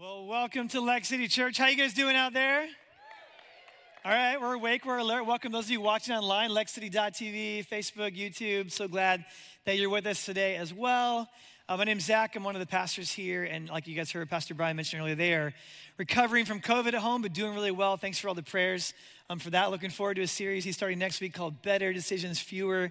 Well, welcome to Lex City Church. How you guys doing out there? All right, we're awake, we're alert. Welcome those of you watching online, LexCity.tv, Facebook, YouTube. So glad that you're with us today as well. My name's Zach. I'm one of the pastors here, and like you guys heard Pastor Brian mention earlier, they are recovering from COVID at home, but doing really well. Thanks for all the prayers for that. Looking forward to a series he's starting next week called Better Decisions, Fewer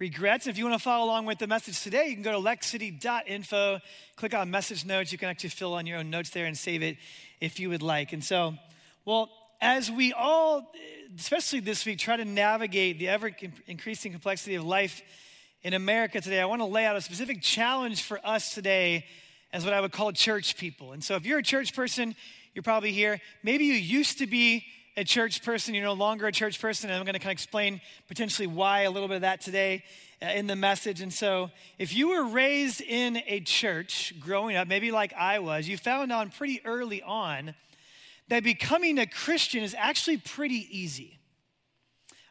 Regrets. If you want to follow along with the message today, you can go to LexCity.info, click on message notes. You can actually fill on your own notes there and save it if you would like. And so, as we all, especially this week, try to navigate the ever-increasing complexity of life in America today, I want to lay out a specific challenge for us today as what I would call church people. And so if you're a church person, you're probably here. Maybe you used to be a church person, you're no longer a church person, and I'm going to kind of explain potentially why a little bit of that today in the message. And so if you were raised in a church growing up, maybe like I was, you found out pretty early on that becoming a Christian is actually pretty easy.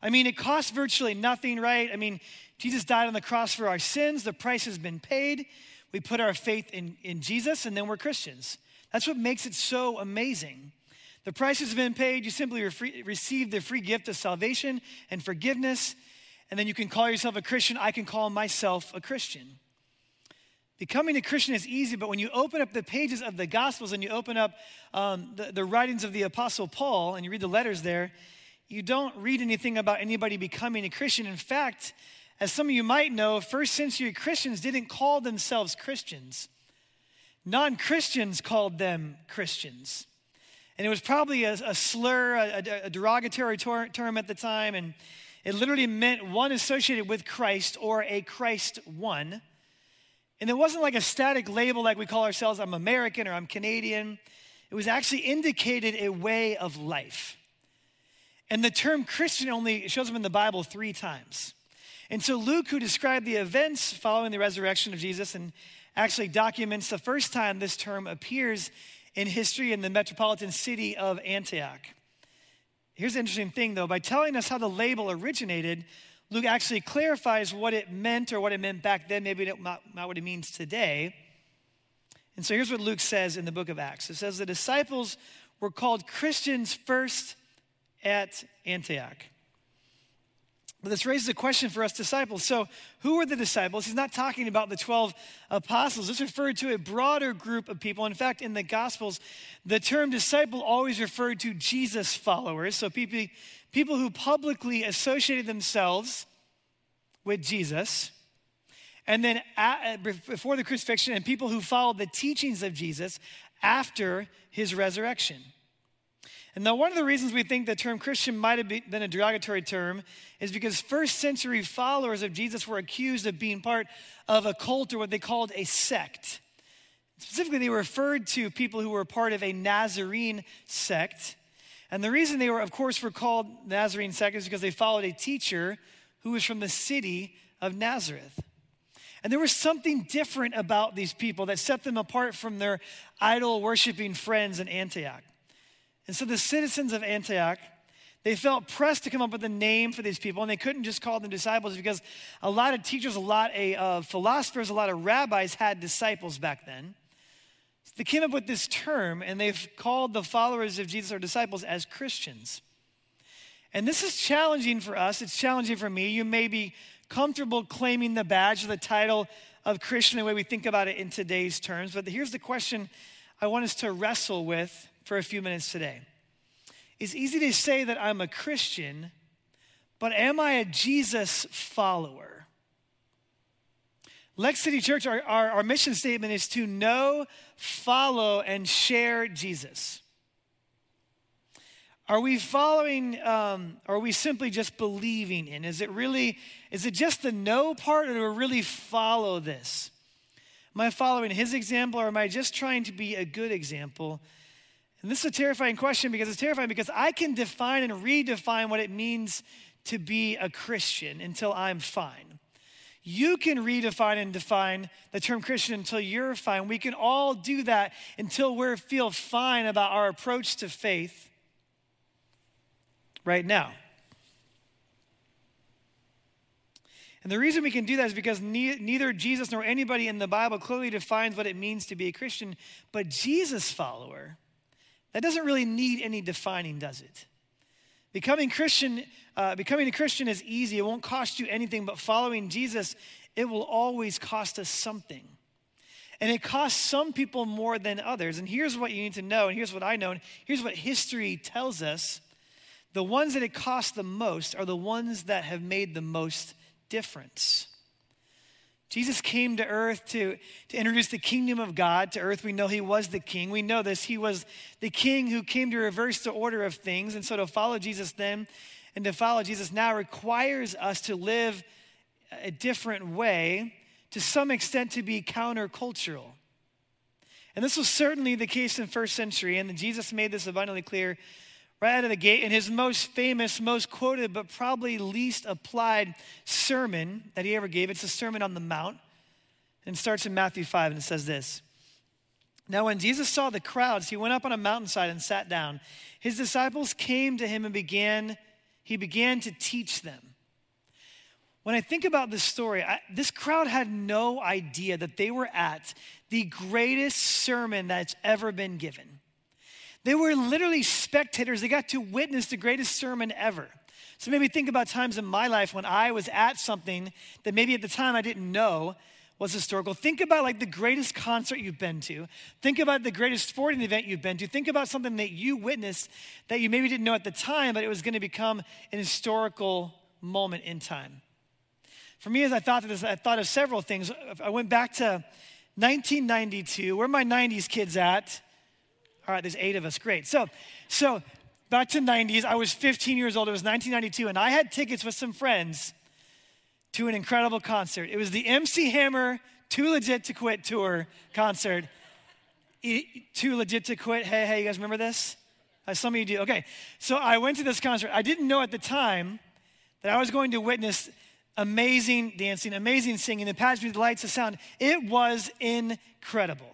I mean, it costs virtually nothing, right? I mean, Jesus died on the cross for our sins. The price has been paid. We put our faith in Jesus, and then we're Christians. That's what makes it so amazing. The price has been paid. You simply receive the free gift of salvation and forgiveness, and then you can call yourself a Christian. I can call myself a Christian. Becoming a Christian is easy, but when you open up the pages of the Gospels and you open up the writings of the Apostle Paul and you read the letters there, you don't read anything about anybody becoming a Christian. In fact, as some of you might know, first century Christians didn't call themselves Christians. Non-Christians called them Christians. And it was probably a slur, a derogatory term at the time, and it literally meant one associated with Christ or a Christ one. And it wasn't like a static label like we call ourselves, I'm American or I'm Canadian. It was actually indicated a way of life. And the term Christian only shows up in the Bible three times. And so Luke, who described the events following the resurrection of Jesus and actually documents the first time this term appears in history in the metropolitan city of Antioch. Here's the interesting thing though, by telling us how the label originated, Luke actually clarifies what it meant or what it meant back then, maybe not what it means today. And so here's what Luke says in the book of Acts. It says the disciples were called Christians first at Antioch. But this raises a question for us disciples. So who were the disciples? He's not talking about the 12 apostles. This referred to a broader group of people. In fact, in the Gospels, the term disciple always referred to Jesus followers. So people who publicly associated themselves with Jesus, and then before the crucifixion, and people who followed the teachings of Jesus after his resurrection. And now one of the reasons we think the term Christian might have been a derogatory term is because first century followers of Jesus were accused of being part of a cult or what they called a sect. Specifically, they referred to people who were part of a Nazarene sect. And the reason they were, of course, were called Nazarene sect is because they followed a teacher who was from the city of Nazareth. And there was something different about these people that set them apart from their idol-worshiping friends in Antioch. And so the citizens of Antioch, they felt pressed to come up with a name for these people, and they couldn't just call them disciples because a lot of teachers, a lot of philosophers, a lot of rabbis had disciples back then. So they came up with this term, and they've called the followers of Jesus or disciples as Christians. And this is challenging for us. It's challenging for me. You may be comfortable claiming the badge or the title of Christian the way we think about it in today's terms. But here's the question I want us to wrestle with for a few minutes today. It's easy to say that I'm a Christian, but am I a Jesus follower? Lex City Church, our mission statement is to know, follow, and share Jesus. Are we following, or are we simply just believing in? Is it just the know part, or do we really follow this? Am I following his example, or am I just trying to be a good example? And this is a terrifying question because it's terrifying because I can define and redefine what it means to be a Christian until I'm fine. You can redefine and define the term Christian until you're fine. We can all do that until we feel fine about our approach to faith right now. And the reason we can do that is because neither Jesus nor anybody in the Bible clearly defines what it means to be a Christian, but Jesus follower, that doesn't really need any defining, does it? Becoming a Christian is easy. It won't cost you anything, but following Jesus, it will always cost us something. And it costs some people more than others. And here's what you need to know, and here's what I know, and here's what history tells us. The ones that it costs the most are the ones that have made the most difference. Jesus came to earth to introduce the kingdom of God to earth. We know he was the king. We know this. He was the king who came to reverse the order of things. And so to follow Jesus then and to follow Jesus now requires us to live a different way, to some extent to be countercultural. And this was certainly the case in the first century, and Jesus made this abundantly clear right out of the gate in his most famous, most quoted, but probably least applied sermon that he ever gave. It's the Sermon on the Mount, and it starts in Matthew 5, and it says this. Now when Jesus saw the crowds, he went up on a mountainside and sat down. His disciples came to him and he began to teach them. When I think about this story, this crowd had no idea that they were at the greatest sermon that's ever been given. They were literally spectators. They got to witness the greatest sermon ever. So maybe think about times in my life when I was at something that maybe at the time I didn't know was historical. Think about like the greatest concert you've been to. Think about the greatest sporting event you've been to. Think about something that you witnessed that you maybe didn't know at the time, but it was going to become an historical moment in time. For me, as I thought of this, I thought of several things. I went back to 1992. Where are my 90s kids at? All right, there's 8 of us, great. So back to 90s, I was 15 years old, it was 1992, and I had tickets with some friends to an incredible concert. It was the MC Hammer Too Legit to Quit Tour concert. Too Legit to Quit, hey, you guys remember this? Some of you do, okay. So I went to this concert. I didn't know at the time that I was going to witness amazing dancing, amazing singing, the pageantry, the lights, the sound. It was incredible.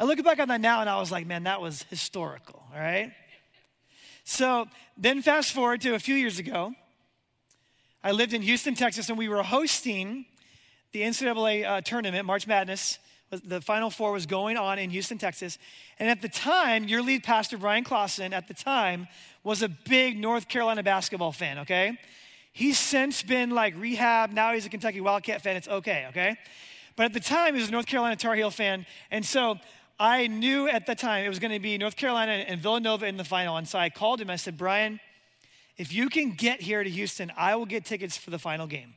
I look back on that now and I was like, man, that was historical, all right? So then fast forward to a few years ago. I lived in Houston, Texas, and we were hosting the NCAA tournament, March Madness. The Final Four was going on in Houston, Texas. And at the time, your lead pastor, Brian Clawson, at the time, was a big North Carolina basketball fan, okay? He's since been like rehabbed. Now he's a Kentucky Wildcat fan. It's okay, okay? But at the time, he was a North Carolina Tar Heel fan. And so I knew at the time it was going to be North Carolina and Villanova in the final. And so I called him. I said, Brian, if you can get here to Houston, I will get tickets for the final game.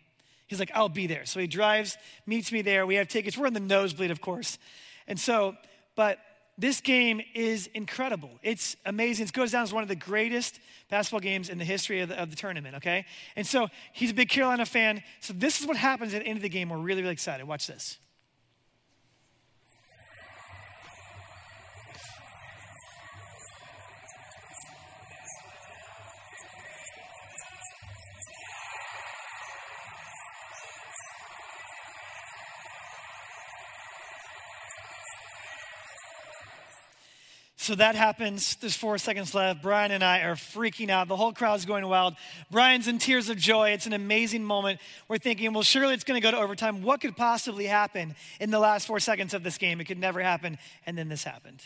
He's like, I'll be there. So he drives, meets me there. We have tickets. We're in the nosebleed, of course. And so, but this game is incredible. It's amazing. It goes down as one of the greatest basketball games in the history of the tournament, okay? And so he's a big Carolina fan. So this is what happens at the end of the game. We're really, really excited. Watch this. So that happens, there's 4 seconds left. Brian and I are freaking out. The whole crowd's going wild. Brian's in tears of joy. It's an amazing moment. We're thinking, well, surely it's gonna go to overtime. What could possibly happen in the last 4 seconds of this game? It could never happen. And then this happened.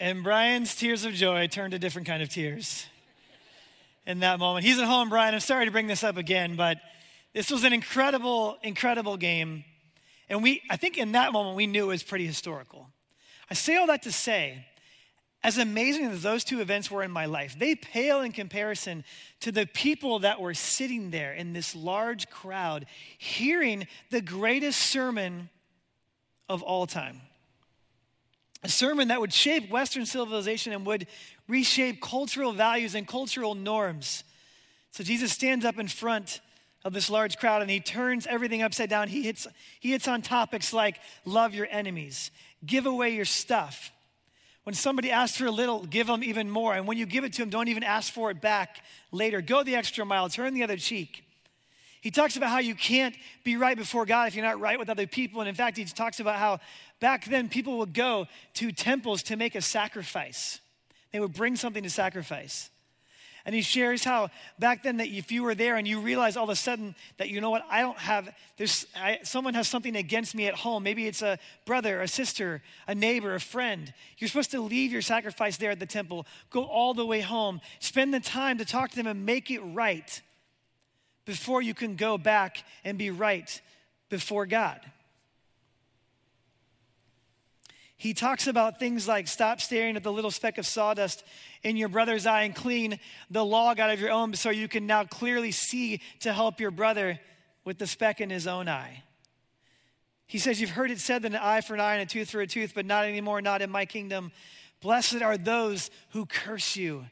And Brian's tears of joy turned to different kind of tears in that moment. He's at home, Brian. I'm sorry to bring this up again, but this was an incredible, incredible game. And I think in that moment, we knew it was pretty historical. I say all that to say, as amazing as those two events were in my life, they pale in comparison to the people that were sitting there in this large crowd hearing the greatest sermon of all time. A sermon that would shape Western civilization and would reshape cultural values and cultural norms. So Jesus stands up in front of this large crowd and he turns everything upside down. He hits on topics like love your enemies, give away your stuff. When somebody asks for a little, give them even more. And when you give it to them, don't even ask for it back later. Go the extra mile, turn the other cheek. He talks about how you can't be right before God if you're not right with other people. And in fact, he talks about how back then people would go to temples to make a sacrifice. They would bring something to sacrifice. And he shares how back then that if you were there and you realize all of a sudden that, you know what, I don't have, someone has something against me at home. Maybe it's a brother, a sister, a neighbor, a friend. You're supposed to leave your sacrifice there at the temple, go all the way home, spend the time to talk to them and make it right before you can go back and be right before God. He talks about things like stop staring at the little speck of sawdust in your brother's eye and clean the log out of your own so you can now clearly see to help your brother with the speck in his own eye. He says, you've heard it said that an eye for an eye and a tooth for a tooth, but not anymore, not in my kingdom. Blessed are those who curse you.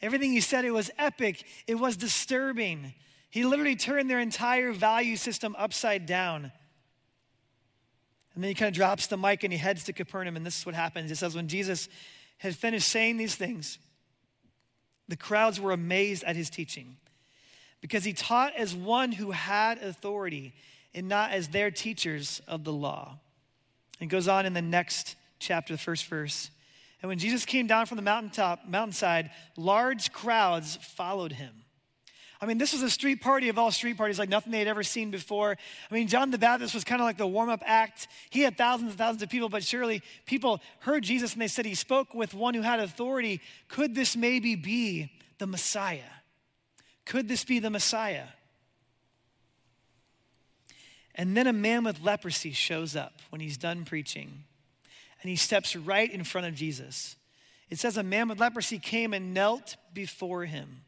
Everything he said, it was epic. It was disturbing. He literally turned their entire value system upside down. And then he kind of drops the mic and he heads to Capernaum, and this is what happens. It says, when Jesus had finished saying these things, the crowds were amazed at his teaching because he taught as one who had authority and not as their teachers of the law. And it goes on in the next chapter, the first verse. And when Jesus came down from the mountainside, large crowds followed him. I mean, this was a street party of all street parties, like nothing they had ever seen before. I mean, John the Baptist was kind of like the warm-up act. He had thousands and thousands of people, but surely people heard Jesus and they said he spoke with one who had authority. Could this maybe be the Messiah? Could this be the Messiah? And then a man with leprosy shows up when he's done preaching, and he steps right in front of Jesus. It says a man with leprosy came and knelt before him.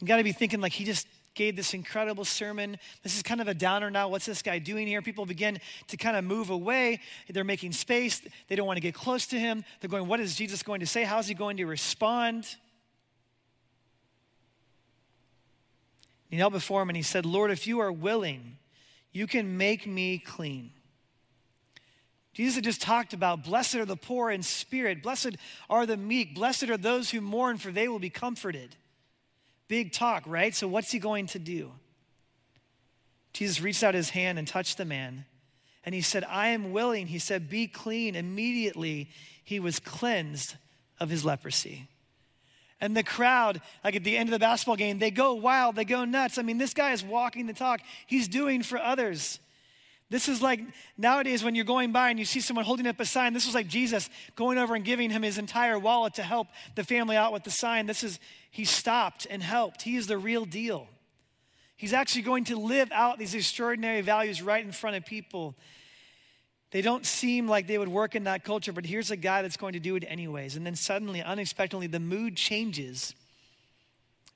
You gotta be thinking like he just gave this incredible sermon. This is kind of a downer now. What's this guy doing here? People begin to kind of move away. They're making space. They don't want to get close to him. They're going, what is Jesus going to say? How is he going to respond? He knelt before him and he said, Lord, if you are willing, you can make me clean. Jesus had just talked about, blessed are the poor in spirit. Blessed are the meek. Blessed are those who mourn, for they will be comforted. Big talk, right? So what's he going to do? Jesus reached out his hand and touched the man. And he said, I am willing. He said, be clean. Immediately, he was cleansed of his leprosy. And the crowd, like at the end of the basketball game, they go wild. They go nuts. I mean, this guy is walking the talk. He's doing for others. This is like nowadays when you're going by and you see someone holding up a sign. This was like Jesus going over and giving him his entire wallet to help the family out with the sign. He stopped and helped. He is the real deal. He's actually going to live out these extraordinary values right in front of people. They don't seem like they would work in that culture, but here's a guy that's going to do it anyways. And then suddenly, unexpectedly, the mood changes.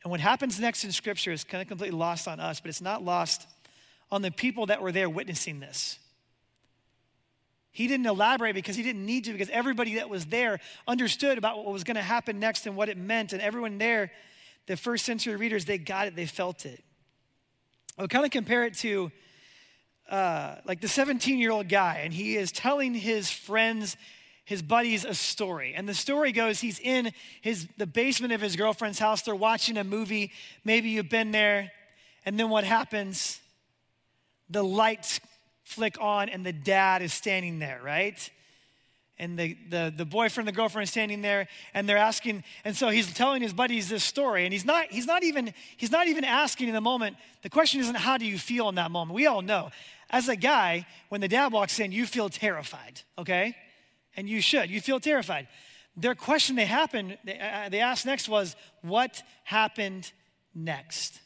And what happens next in Scripture is kind of completely lost on us, but it's not lost on the people that were there witnessing this. He didn't elaborate because he didn't need to, because everybody that was there understood about what was going to happen next and what it meant. And everyone there, the first century readers, they got it. They felt it. I would kind of compare it to like the 17-year-old guy, and he is telling his friends, his buddies, a story. And the story goes, he's in the basement of his girlfriend's house. They're watching a movie. Maybe you've been there. And then what happens? The lights flick on and the dad is standing there, right? And the boyfriend, the girlfriend is standing there, and they're asking, and so he's telling his buddies this story, and he's not even asking in the moment. The question isn't how do you feel in that moment? We all know. As a guy, when the dad walks in, you feel terrified, okay? And you should. You feel terrified. Their question they asked next was, what happened next?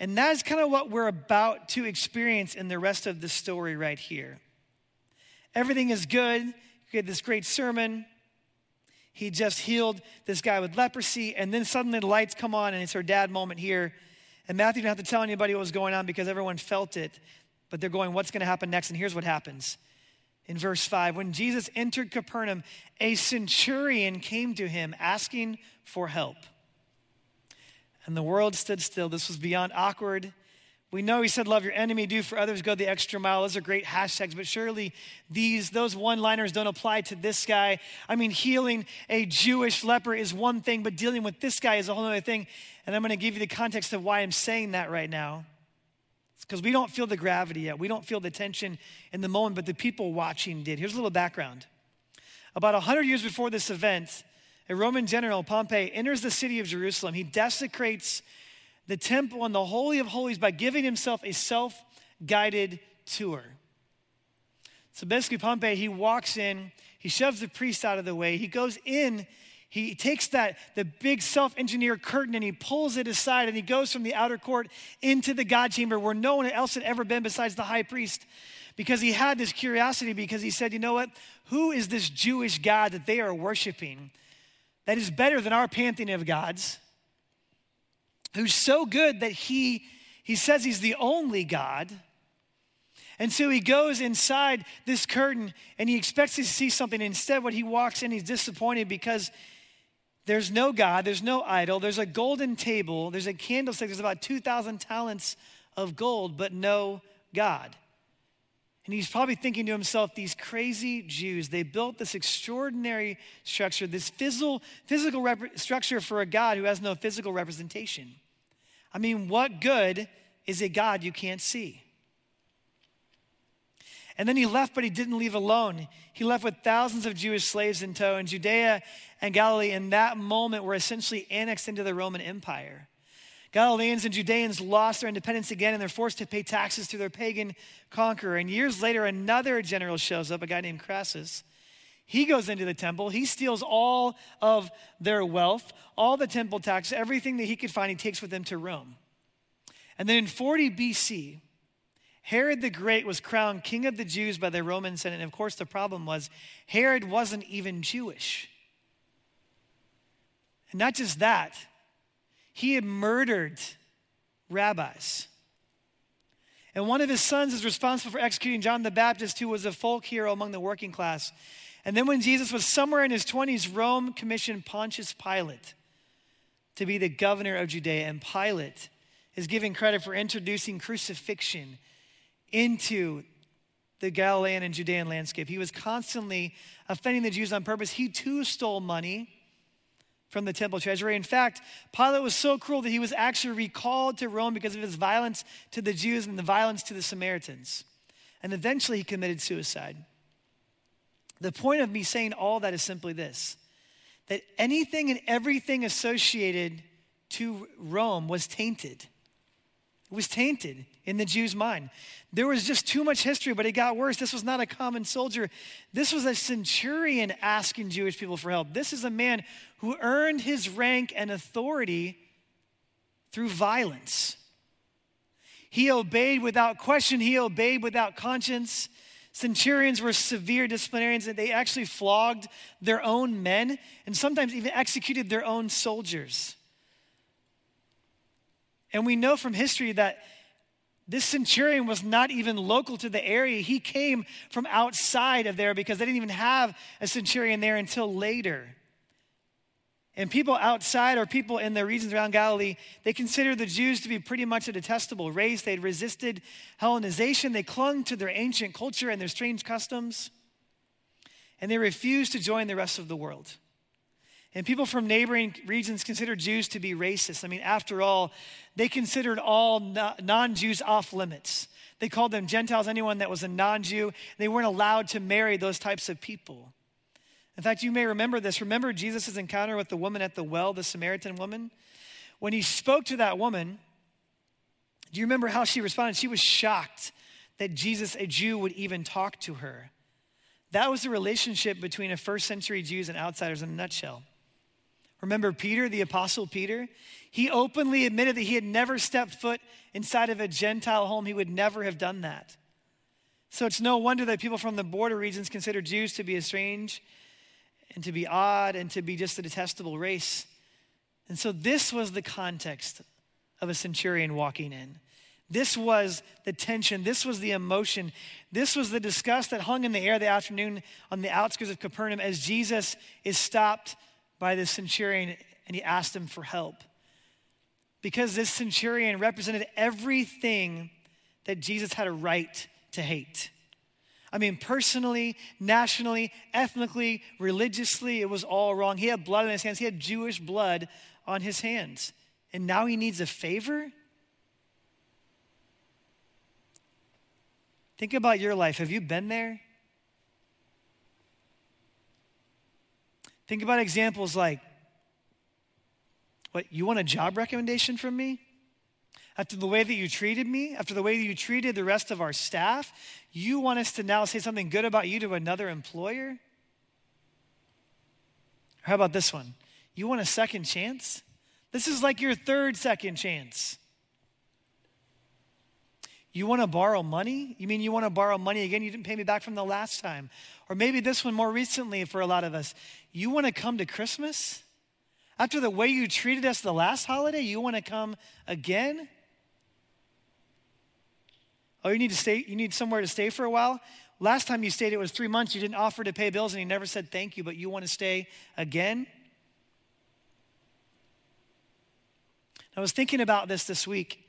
And that is kind of what we're about to experience in the rest of the story right here. Everything is good. You get this great sermon. He just healed this guy with leprosy. And then suddenly the lights come on and it's her dad moment here. And Matthew didn't have to tell anybody what was going on because everyone felt it. But they're going, what's going to happen next? And here's what happens. In verse 5, when Jesus entered Capernaum, a centurion came to him asking for help. And the world stood still. This was beyond awkward. We know he said, love your enemy, do for others, go the extra mile. Those are great hashtags, but surely those one-liners don't apply to this guy. I mean, healing a Jewish leper is one thing, but dealing with this guy is a whole other thing. And I'm gonna give you the context of why I'm saying that right now. It's because we don't feel the gravity yet. We don't feel the tension in the moment, but the people watching did. Here's a little background. About 100 years before this event, a Roman general, Pompey, enters the city of Jerusalem. He desecrates the temple and the Holy of Holies by giving himself a self-guided tour. So basically Pompey, he walks in, he shoves the priest out of the way, he goes in, he takes the big self-engineered curtain and he pulls it aside and he goes from the outer court into the God chamber where no one else had ever been besides the high priest, because he had this curiosity, because he said, you know what, who is this Jewish God that they are worshiping that is better than our pantheon of gods? Who's so good that he says he's the only God. And so he goes inside this curtain and he expects to see something. Instead, when he walks in, he's disappointed because there's no God, there's no idol, there's a golden table, there's a candlestick, there's about 2,000 talents of gold, but no God. And he's probably thinking to himself, these crazy Jews, they built this extraordinary structure, this physical structure for a God who has no physical representation. I mean, what good is a God you can't see? And then he left, but he didn't leave alone. He left with thousands of Jewish slaves in tow, and Judea and Galilee in that moment were essentially annexed into the Roman Empire. Galileans and Judeans lost their independence again, and they're forced to pay taxes to their pagan conqueror. And years later, another general shows up, a guy named Crassus. He goes into the temple. He steals all of their wealth, all the temple tax, everything that he could find, he takes with him to Rome. And then in 40 BC, Herod the Great was crowned king of the Jews by the Roman Senate. And of course, the problem was Herod wasn't even Jewish. And not just that, he had murdered rabbis. And one of his sons is responsible for executing John the Baptist, who was a folk hero among the working class. And then when Jesus was somewhere in his 20s, Rome commissioned Pontius Pilate to be the governor of Judea. And Pilate is given credit for introducing crucifixion into the Galilean and Judean landscape. He was constantly offending the Jews on purpose. He too stole money from the temple treasury. In fact, Pilate was so cruel that he was actually recalled to Rome because of his violence to the Jews and the violence to the Samaritans. And eventually he committed suicide. The point of me saying all that is simply this, that anything and everything associated to Rome was tainted. It was tainted in the Jews' mind. There was just too much history, but it got worse. This was not a common soldier. This was a centurion asking Jewish people for help. This is a man who earned his rank and authority through violence. He obeyed without question. He obeyed without conscience. Centurions were severe disciplinarians, and they actually flogged their own men and sometimes even executed their own soldiers. And we know from history that this centurion was not even local to the area. He came from outside of there because they didn't even have a centurion there until later. And people outside, or people in the regions around Galilee, they considered the Jews to be pretty much a detestable race. They'd resisted Hellenization. They clung to their ancient culture and their strange customs. And they refused to join the rest of the world. And people from neighboring regions considered Jews to be racist. I mean, after all, they considered all non-Jews off limits. They called them Gentiles, anyone that was a non-Jew. They weren't allowed to marry those types of people. In fact, you may remember this. Remember Jesus' encounter with the woman at the well, the Samaritan woman? When he spoke to that woman, do you remember how she responded? She was shocked that Jesus, a Jew, would even talk to her. That was the relationship between a first century Jews and outsiders in a nutshell. Remember Peter, the apostle Peter? He openly admitted that he had never stepped foot inside of a Gentile home. He would never have done that. So it's no wonder that people from the border regions consider Jews to be strange and to be odd and to be just a detestable race. And so this was the context of a centurion walking in. This was the tension. This was the emotion. This was the disgust that hung in the air the afternoon on the outskirts of Capernaum as Jesus is stopped by this centurion, and he asked him for help. because this centurion represented everything that Jesus had a right to hate. I mean, personally, nationally, ethnically, religiously, it was all wrong. He had blood on his hands. He had Jewish blood on his hands. And now he needs a favor? Think about your life. Have you been there? Think about examples like, what, you want a job recommendation from me? After the way that you treated me, after the way that you treated the rest of our staff, you want us to now say something good about you to another employer? Or how about this one? You want a second chance? This is like your third second chance. You want to borrow money? You mean you want to borrow money again? You didn't pay me back from the last time. Or maybe this one more recently for a lot of us. You want to come to Christmas? After the way you treated us the last holiday, you want to come again? Oh, you need to stay. You need somewhere to stay for a while? Last time you stayed, it was 3 months. You didn't offer to pay bills and you never said thank you, but you want to stay again? I was thinking about this week,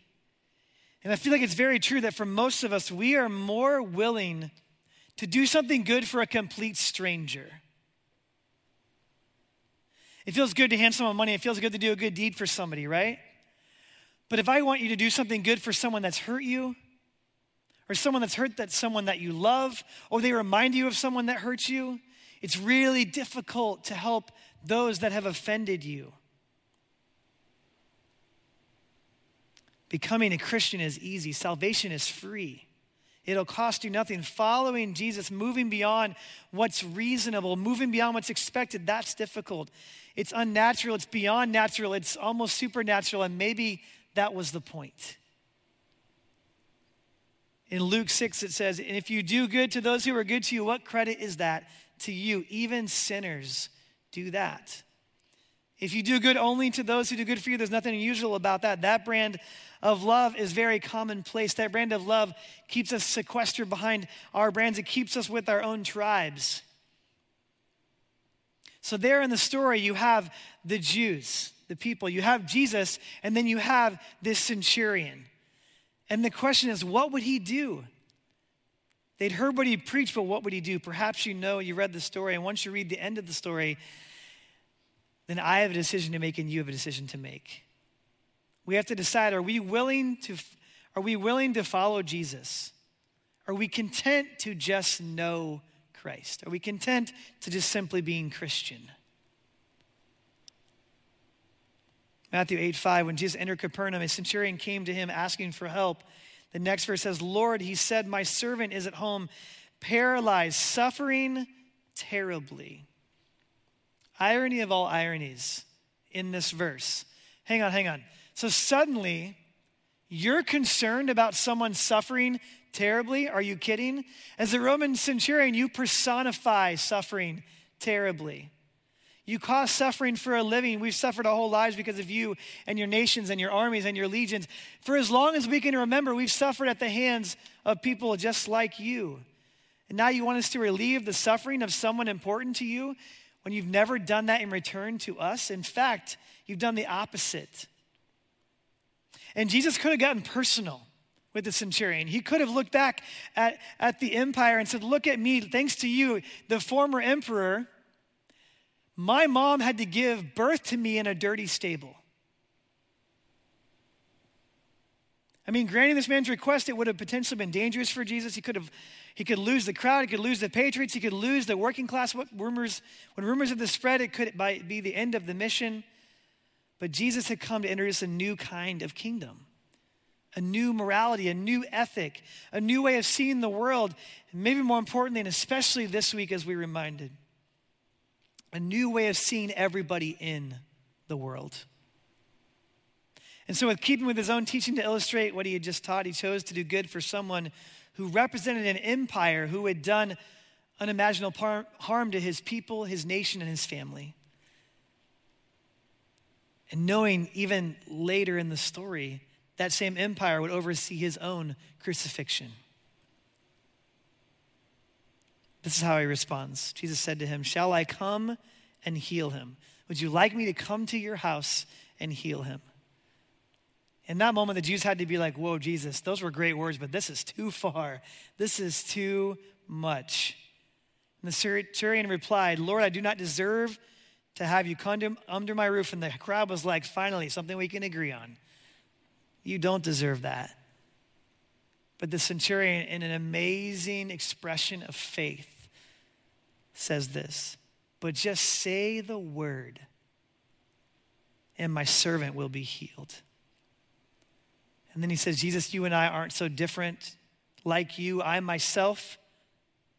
and I feel like it's very true that for most of us, we are more willing to do something good for a complete stranger. It feels good to hand someone money. It feels good to do a good deed for somebody, right? But if I want you to do something good for someone that's hurt you, or someone that's hurt that someone that you love, or they remind you of someone that hurts you, it's really difficult to help those that have offended you. Becoming a Christian is easy. Salvation is free. It'll cost you nothing. Following Jesus, moving beyond what's reasonable, moving beyond what's expected, that's difficult. It's unnatural, it's beyond natural, it's almost supernatural, and maybe that was the point. In Luke 6, it says, "And if you do good to those who are good to you, what credit is that to you? Even sinners do that." If you do good only to those who do good for you, there's nothing unusual about that. That brand of love is very commonplace. That brand of love keeps us sequestered behind our brands. It keeps us with our own tribes. So there in the story, you have the Jews, the people. You have Jesus, and then you have this centurion. And the question is, what would he do? They'd heard what he preached, but what would he do? Perhaps you read the story, and once you read the end of the story, then I have a decision to make and you have a decision to make. We have to decide, are we willing to follow Jesus? Are we content to just know Christ? Are we content to just simply being Christian? Matthew 8:5, when Jesus entered Capernaum, a centurion came to him asking for help. The next verse says, "Lord," he said, "my servant is at home, paralyzed, suffering terribly." Irony of all ironies in this verse. Hang on. So suddenly, you're concerned about someone suffering terribly? Are you kidding? As a Roman centurion, you personify suffering terribly. You cause suffering for a living. We've suffered our whole lives because of you and your nations and your armies and your legions. For as long as we can remember, we've suffered at the hands of people just like you. And now you want us to relieve the suffering of someone important to you? When you've never done that in return to us, in fact, you've done the opposite. And Jesus could have gotten personal with the centurion. He could have looked back at the empire and said, "Look at me, thanks to you, the former emperor, my mom had to give birth to me in a dirty stable." I mean, granting this man's request, it would have potentially been dangerous for Jesus. He could lose the crowd. He could lose the patriots. He could lose the working class. When rumors of this spread, it could be the end of the mission. But Jesus had come to introduce a new kind of kingdom, a new morality, a new ethic, a new way of seeing the world. And maybe more importantly, and especially this week as we're reminded, a new way of seeing everybody in the world. And so with keeping with his own teaching to illustrate what he had just taught, he chose to do good for someone who represented an empire who had done unimaginable harm to his people, his nation, and his family. And knowing even later in the story, that same empire would oversee his own crucifixion. This is how he responds. Jesus said to him, "Shall I come and heal him? Would you like me to come to your house and heal him?" In that moment, the Jews had to be like, whoa, Jesus, those were great words, but this is too far. This is too much. And the Syrian replied, Lord, I do not deserve to have you come under my roof. And the crowd was like, finally, something we can agree on. You don't deserve that. But the centurion, in an amazing expression of faith, says this, but just say the word and my servant will be healed. And then he says, Jesus, you and I aren't so different. Like you, I myself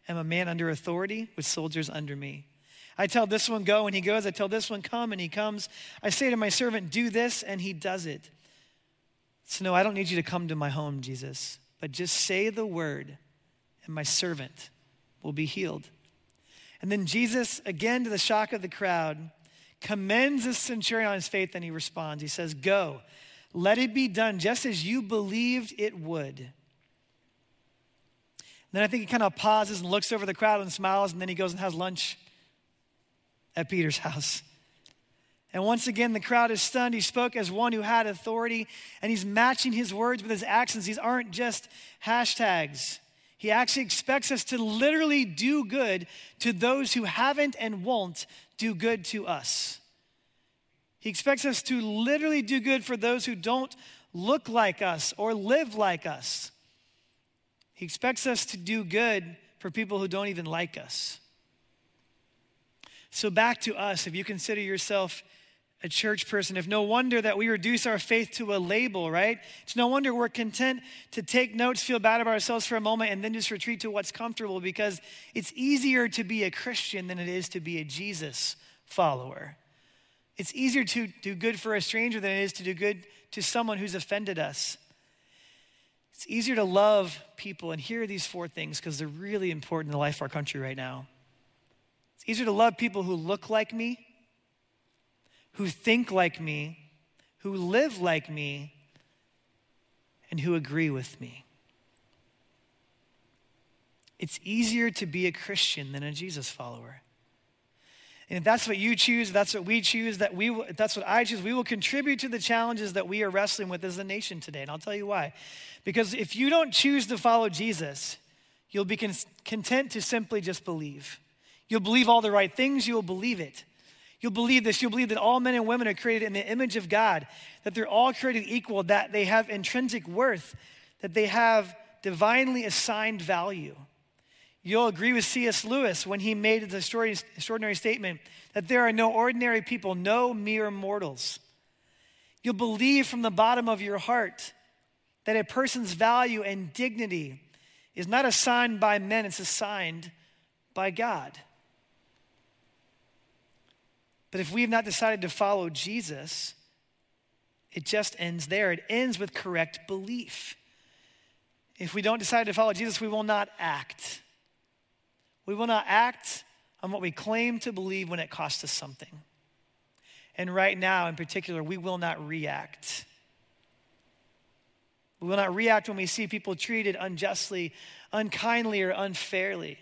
am a man under authority with soldiers under me. I tell this one, go, and he goes. I tell this one, come, and he comes. I say to my servant, do this, and he does it. So no, I don't need you to come to my home, Jesus, but just say the word, and my servant will be healed. And then Jesus, again to the shock of the crowd, commends the centurion on his faith, and he responds. He says, go. Let it be done just as you believed it would. And then I think he kind of pauses and looks over the crowd and smiles, and then he goes and has lunch at Peter's house. And once again, the crowd is stunned. He spoke as one who had authority, and he's matching his words with his actions. These aren't just hashtags. He actually expects us to literally do good to those who haven't and won't do good to us. He expects us to literally do good for those who don't look like us or live like us. He expects us to do good for people who don't even like us. So back to us, if you consider yourself a church person, if no wonder that we reduce our faith to a label, right? It's no wonder we're content to take notes, feel bad about ourselves for a moment, and then just retreat to what's comfortable, because it's easier to be a Christian than it is to be a Jesus follower. It's easier to do good for a stranger than it is to do good to someone who's offended us. It's easier to love people, and here are these four things because they're really important in the life of our country right now. It's easier to love people who look like me, who think like me, who live like me, and who agree with me. It's easier to be a Christian than a Jesus follower. And if that's what you choose, if that's what we choose, if that's what I choose, we will contribute to the challenges that we are wrestling with as a nation today. And I'll tell you why. Because if you don't choose to follow Jesus, you'll be content to simply just believe. You'll believe all the right things. You'll believe it. You'll believe this. You'll believe that all men and women are created in the image of God, that they're all created equal, that they have intrinsic worth, that they have divinely assigned value. You'll agree with C.S. Lewis when he made the extraordinary statement that there are no ordinary people, no mere mortals. You'll believe from the bottom of your heart that a person's value and dignity is not assigned by men, it's assigned by God. But if we have not decided to follow Jesus, it just ends there. It ends with correct belief. If we don't decide to follow Jesus, we will not act. We will not act on what we claim to believe when it costs us something. And right now, in particular, we will not react. We will not react when we see people treated unjustly, unkindly, or unfairly.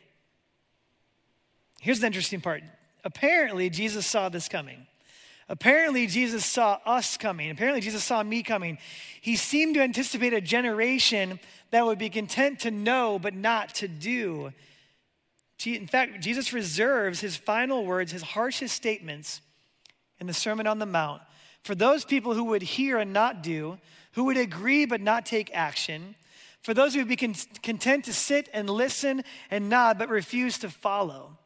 Here's the interesting part. Apparently, Jesus saw this coming. Apparently, Jesus saw us coming. Apparently, Jesus saw me coming. He seemed to anticipate a generation that would be content to know but not to do. In fact, Jesus reserves his final words, his harshest statements in the Sermon on the Mount for those people who would hear and not do, who would agree but not take action, for those who would be content to sit and listen and nod but refuse to follow.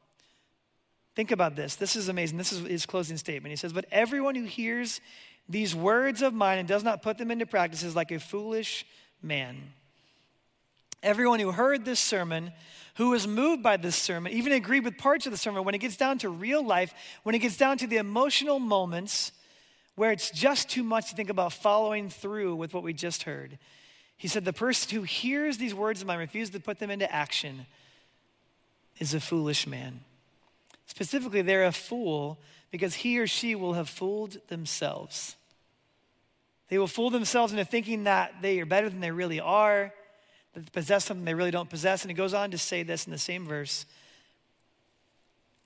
Think about this. This is amazing. This is his closing statement. He says, but everyone who hears these words of mine and does not put them into practice is like a foolish man. Everyone who heard this sermon, who was moved by this sermon, even agreed with parts of the sermon, when it gets down to real life, when it gets down to the emotional moments where it's just too much to think about following through with what we just heard. He said, the person who hears these words of mine, refuses to put them into action, is a foolish man. Specifically, they're a fool because he or she will have fooled themselves. They will fool themselves into thinking that they are better than they really are, that possess something they really don't possess. And he goes on to say this in the same verse.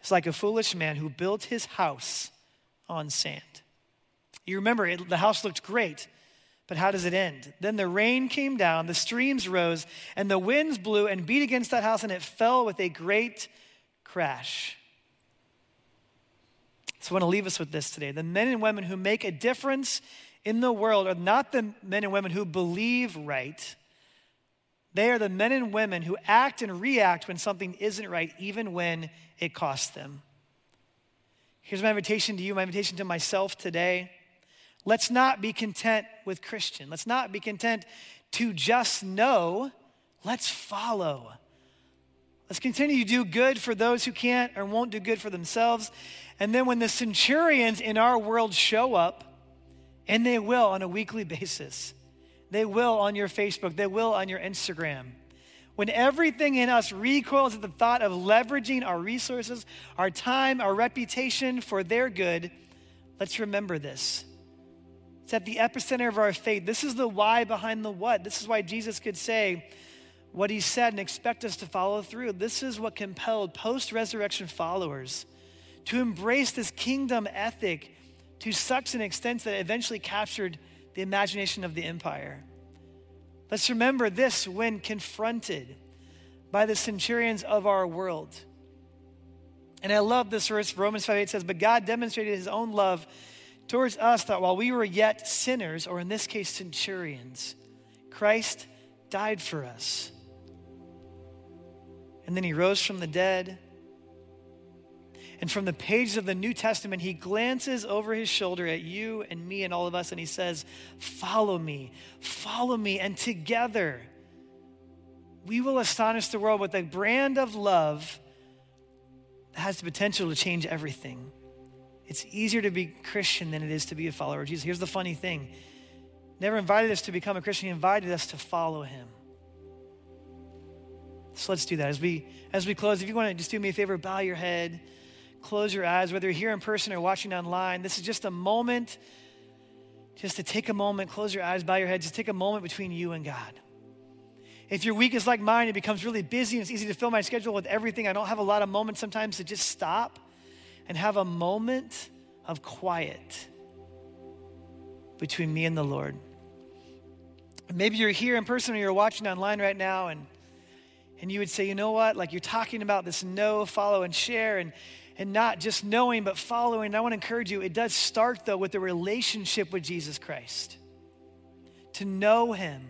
It's like a foolish man who built his house on sand. You remember, the house looked great, But how does it end? Then the rain came down, the streams rose, and the winds blew and beat against that house, and it fell with a great crash. So I want to leave us with this today. The men and women who make a difference in the world are not the men and women who believe right. They are the men and women who act and react when something isn't right, even when it costs them. Here's my invitation to you, my invitation to myself today. Let's not be content with Christian. Let's not be content to just know. Let's follow. Let's continue to do good for those who can't or won't do good for themselves. And then when the centurions in our world show up, and they will on a weekly basis, they will on your Facebook, they will on your Instagram, when everything in us recoils at the thought of leveraging our resources, our time, our reputation for their good, let's remember this. It's at the epicenter of our faith. This is the why behind the what. This is why Jesus could say what he said and expect us to follow through. This is what compelled post-resurrection followers to embrace this kingdom ethic to such an extent that it eventually captured the imagination of the empire. Let's remember this when confronted by the centurions of our world. And I love this verse, Romans 5:8 says, but God demonstrated his own love towards us that while we were yet sinners, or in this case, centurions, Christ died for us. And then he rose from the dead. And from the pages of the New Testament, he glances over his shoulder at you and me and all of us, and he says, follow me, and together we will astonish the world with a brand of love that has the potential to change everything. It's easier to be Christian than it is to be a follower of Jesus. Here's the funny thing. Never invited us to become a Christian. He invited us to follow him. So let's do that. As we close, if you want to just do me a favor, bow your head. Close your eyes, whether you're here in person or watching online. This is just a moment, just to take a moment, close your eyes, bow your head, just take a moment between you and God. If your week is like mine, it becomes really busy and it's easy to fill my schedule with everything. I don't have a lot of moments sometimes to just stop and have a moment of quiet between me and the Lord. Maybe you're here in person or you're watching online right now and you would say, you know what, like you're talking about this know, follow, and share, and not just knowing, but following. And I want to encourage you, it does start, though, with a relationship with Jesus Christ. To know him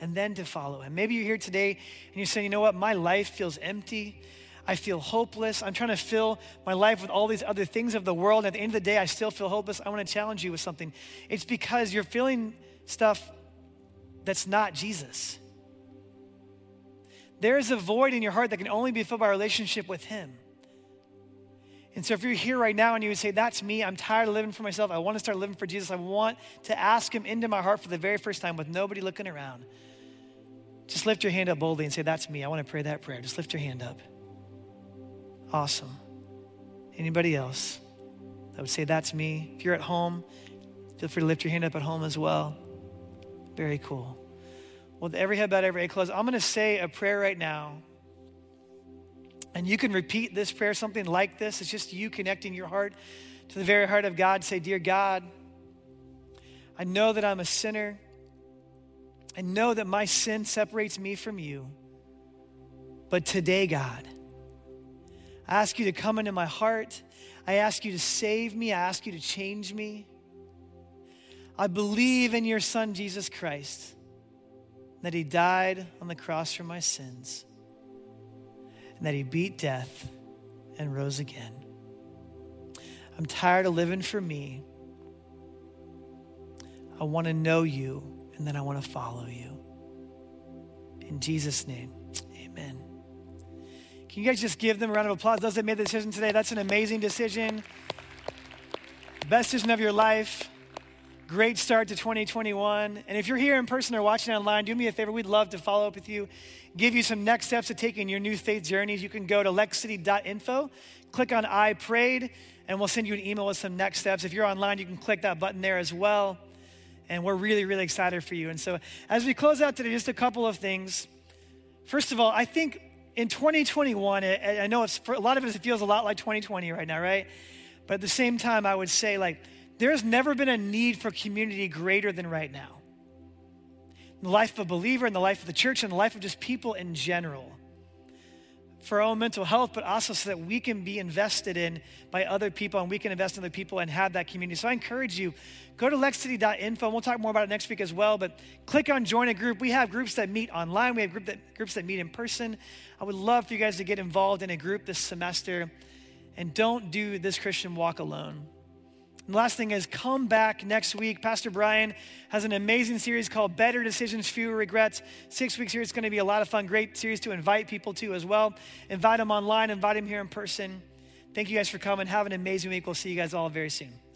and then to follow him. Maybe you're here today and you're saying, you know what, my life feels empty. I feel hopeless. I'm trying to fill my life with all these other things of the world. At the end of the day, I still feel hopeless. I want to challenge you with something. It's because you're feeling stuff that's not Jesus. There is a void in your heart that can only be filled by a relationship with him. And so if you're here right now and you would say, that's me, I'm tired of living for myself, I want to start living for Jesus, I want to ask him into my heart for the very first time with nobody looking around, just lift your hand up boldly and say, that's me, I want to pray that prayer. Just lift your hand up. Awesome. Anybody else that would say, that's me? If you're at home, feel free to lift your hand up at home as well. Very cool. With every head bowed, every eye closed, I'm going to say a prayer right now. And you can repeat this prayer, something like this. It's just you connecting your heart to the very heart of God. Say, dear God, I know that I'm a sinner. I know that my sin separates me from you. But today, God, I ask you to come into my heart. I ask you to save me. I ask you to change me. I believe in your son, Jesus Christ, that he died on the cross for my sins, and that he beat death and rose again. I'm tired of living for me. I want to know you, and then I want to follow you. In Jesus' name, amen. Can you guys just give them a round of applause? Those that made the decision today, that's an amazing decision. Best decision of your life. Great start to 2021. And if you're here in person or watching online, do me a favor. We'd love to follow up with you, give you some next steps to take in your new faith journeys. You can go to lexcity.info, click on I Prayed, and we'll send you an email with some next steps. If you're online, you can click that button there as well. And we're really, really excited for you. And so as we close out today, just a couple of things. First of all, I think in 2021, I know it's for a lot of us, it feels a lot like 2020 right now, right? But at the same time, I would say, like, there's never been a need for community greater than right now. in the life of a believer, in the life of the church, in the life of just people in general, for our own mental health, but also so that we can be invested in by other people and we can invest in other people and have that community. So I encourage you, go to lexcity.info, and we'll talk more about it next week as well, but click on join a group. We have groups that meet online. We have groups that meet in person. I would love for you guys to get involved in a group this semester, and don't do this Christian walk alone. And the last thing is, come back next week. Pastor Brian has an amazing series called Better Decisions, Fewer Regrets. 6 weeks here. It's going to be a lot of fun. Great series to invite people to as well. Invite them online. Invite them here in person. Thank you guys for coming. Have an amazing week. We'll see you guys all very soon.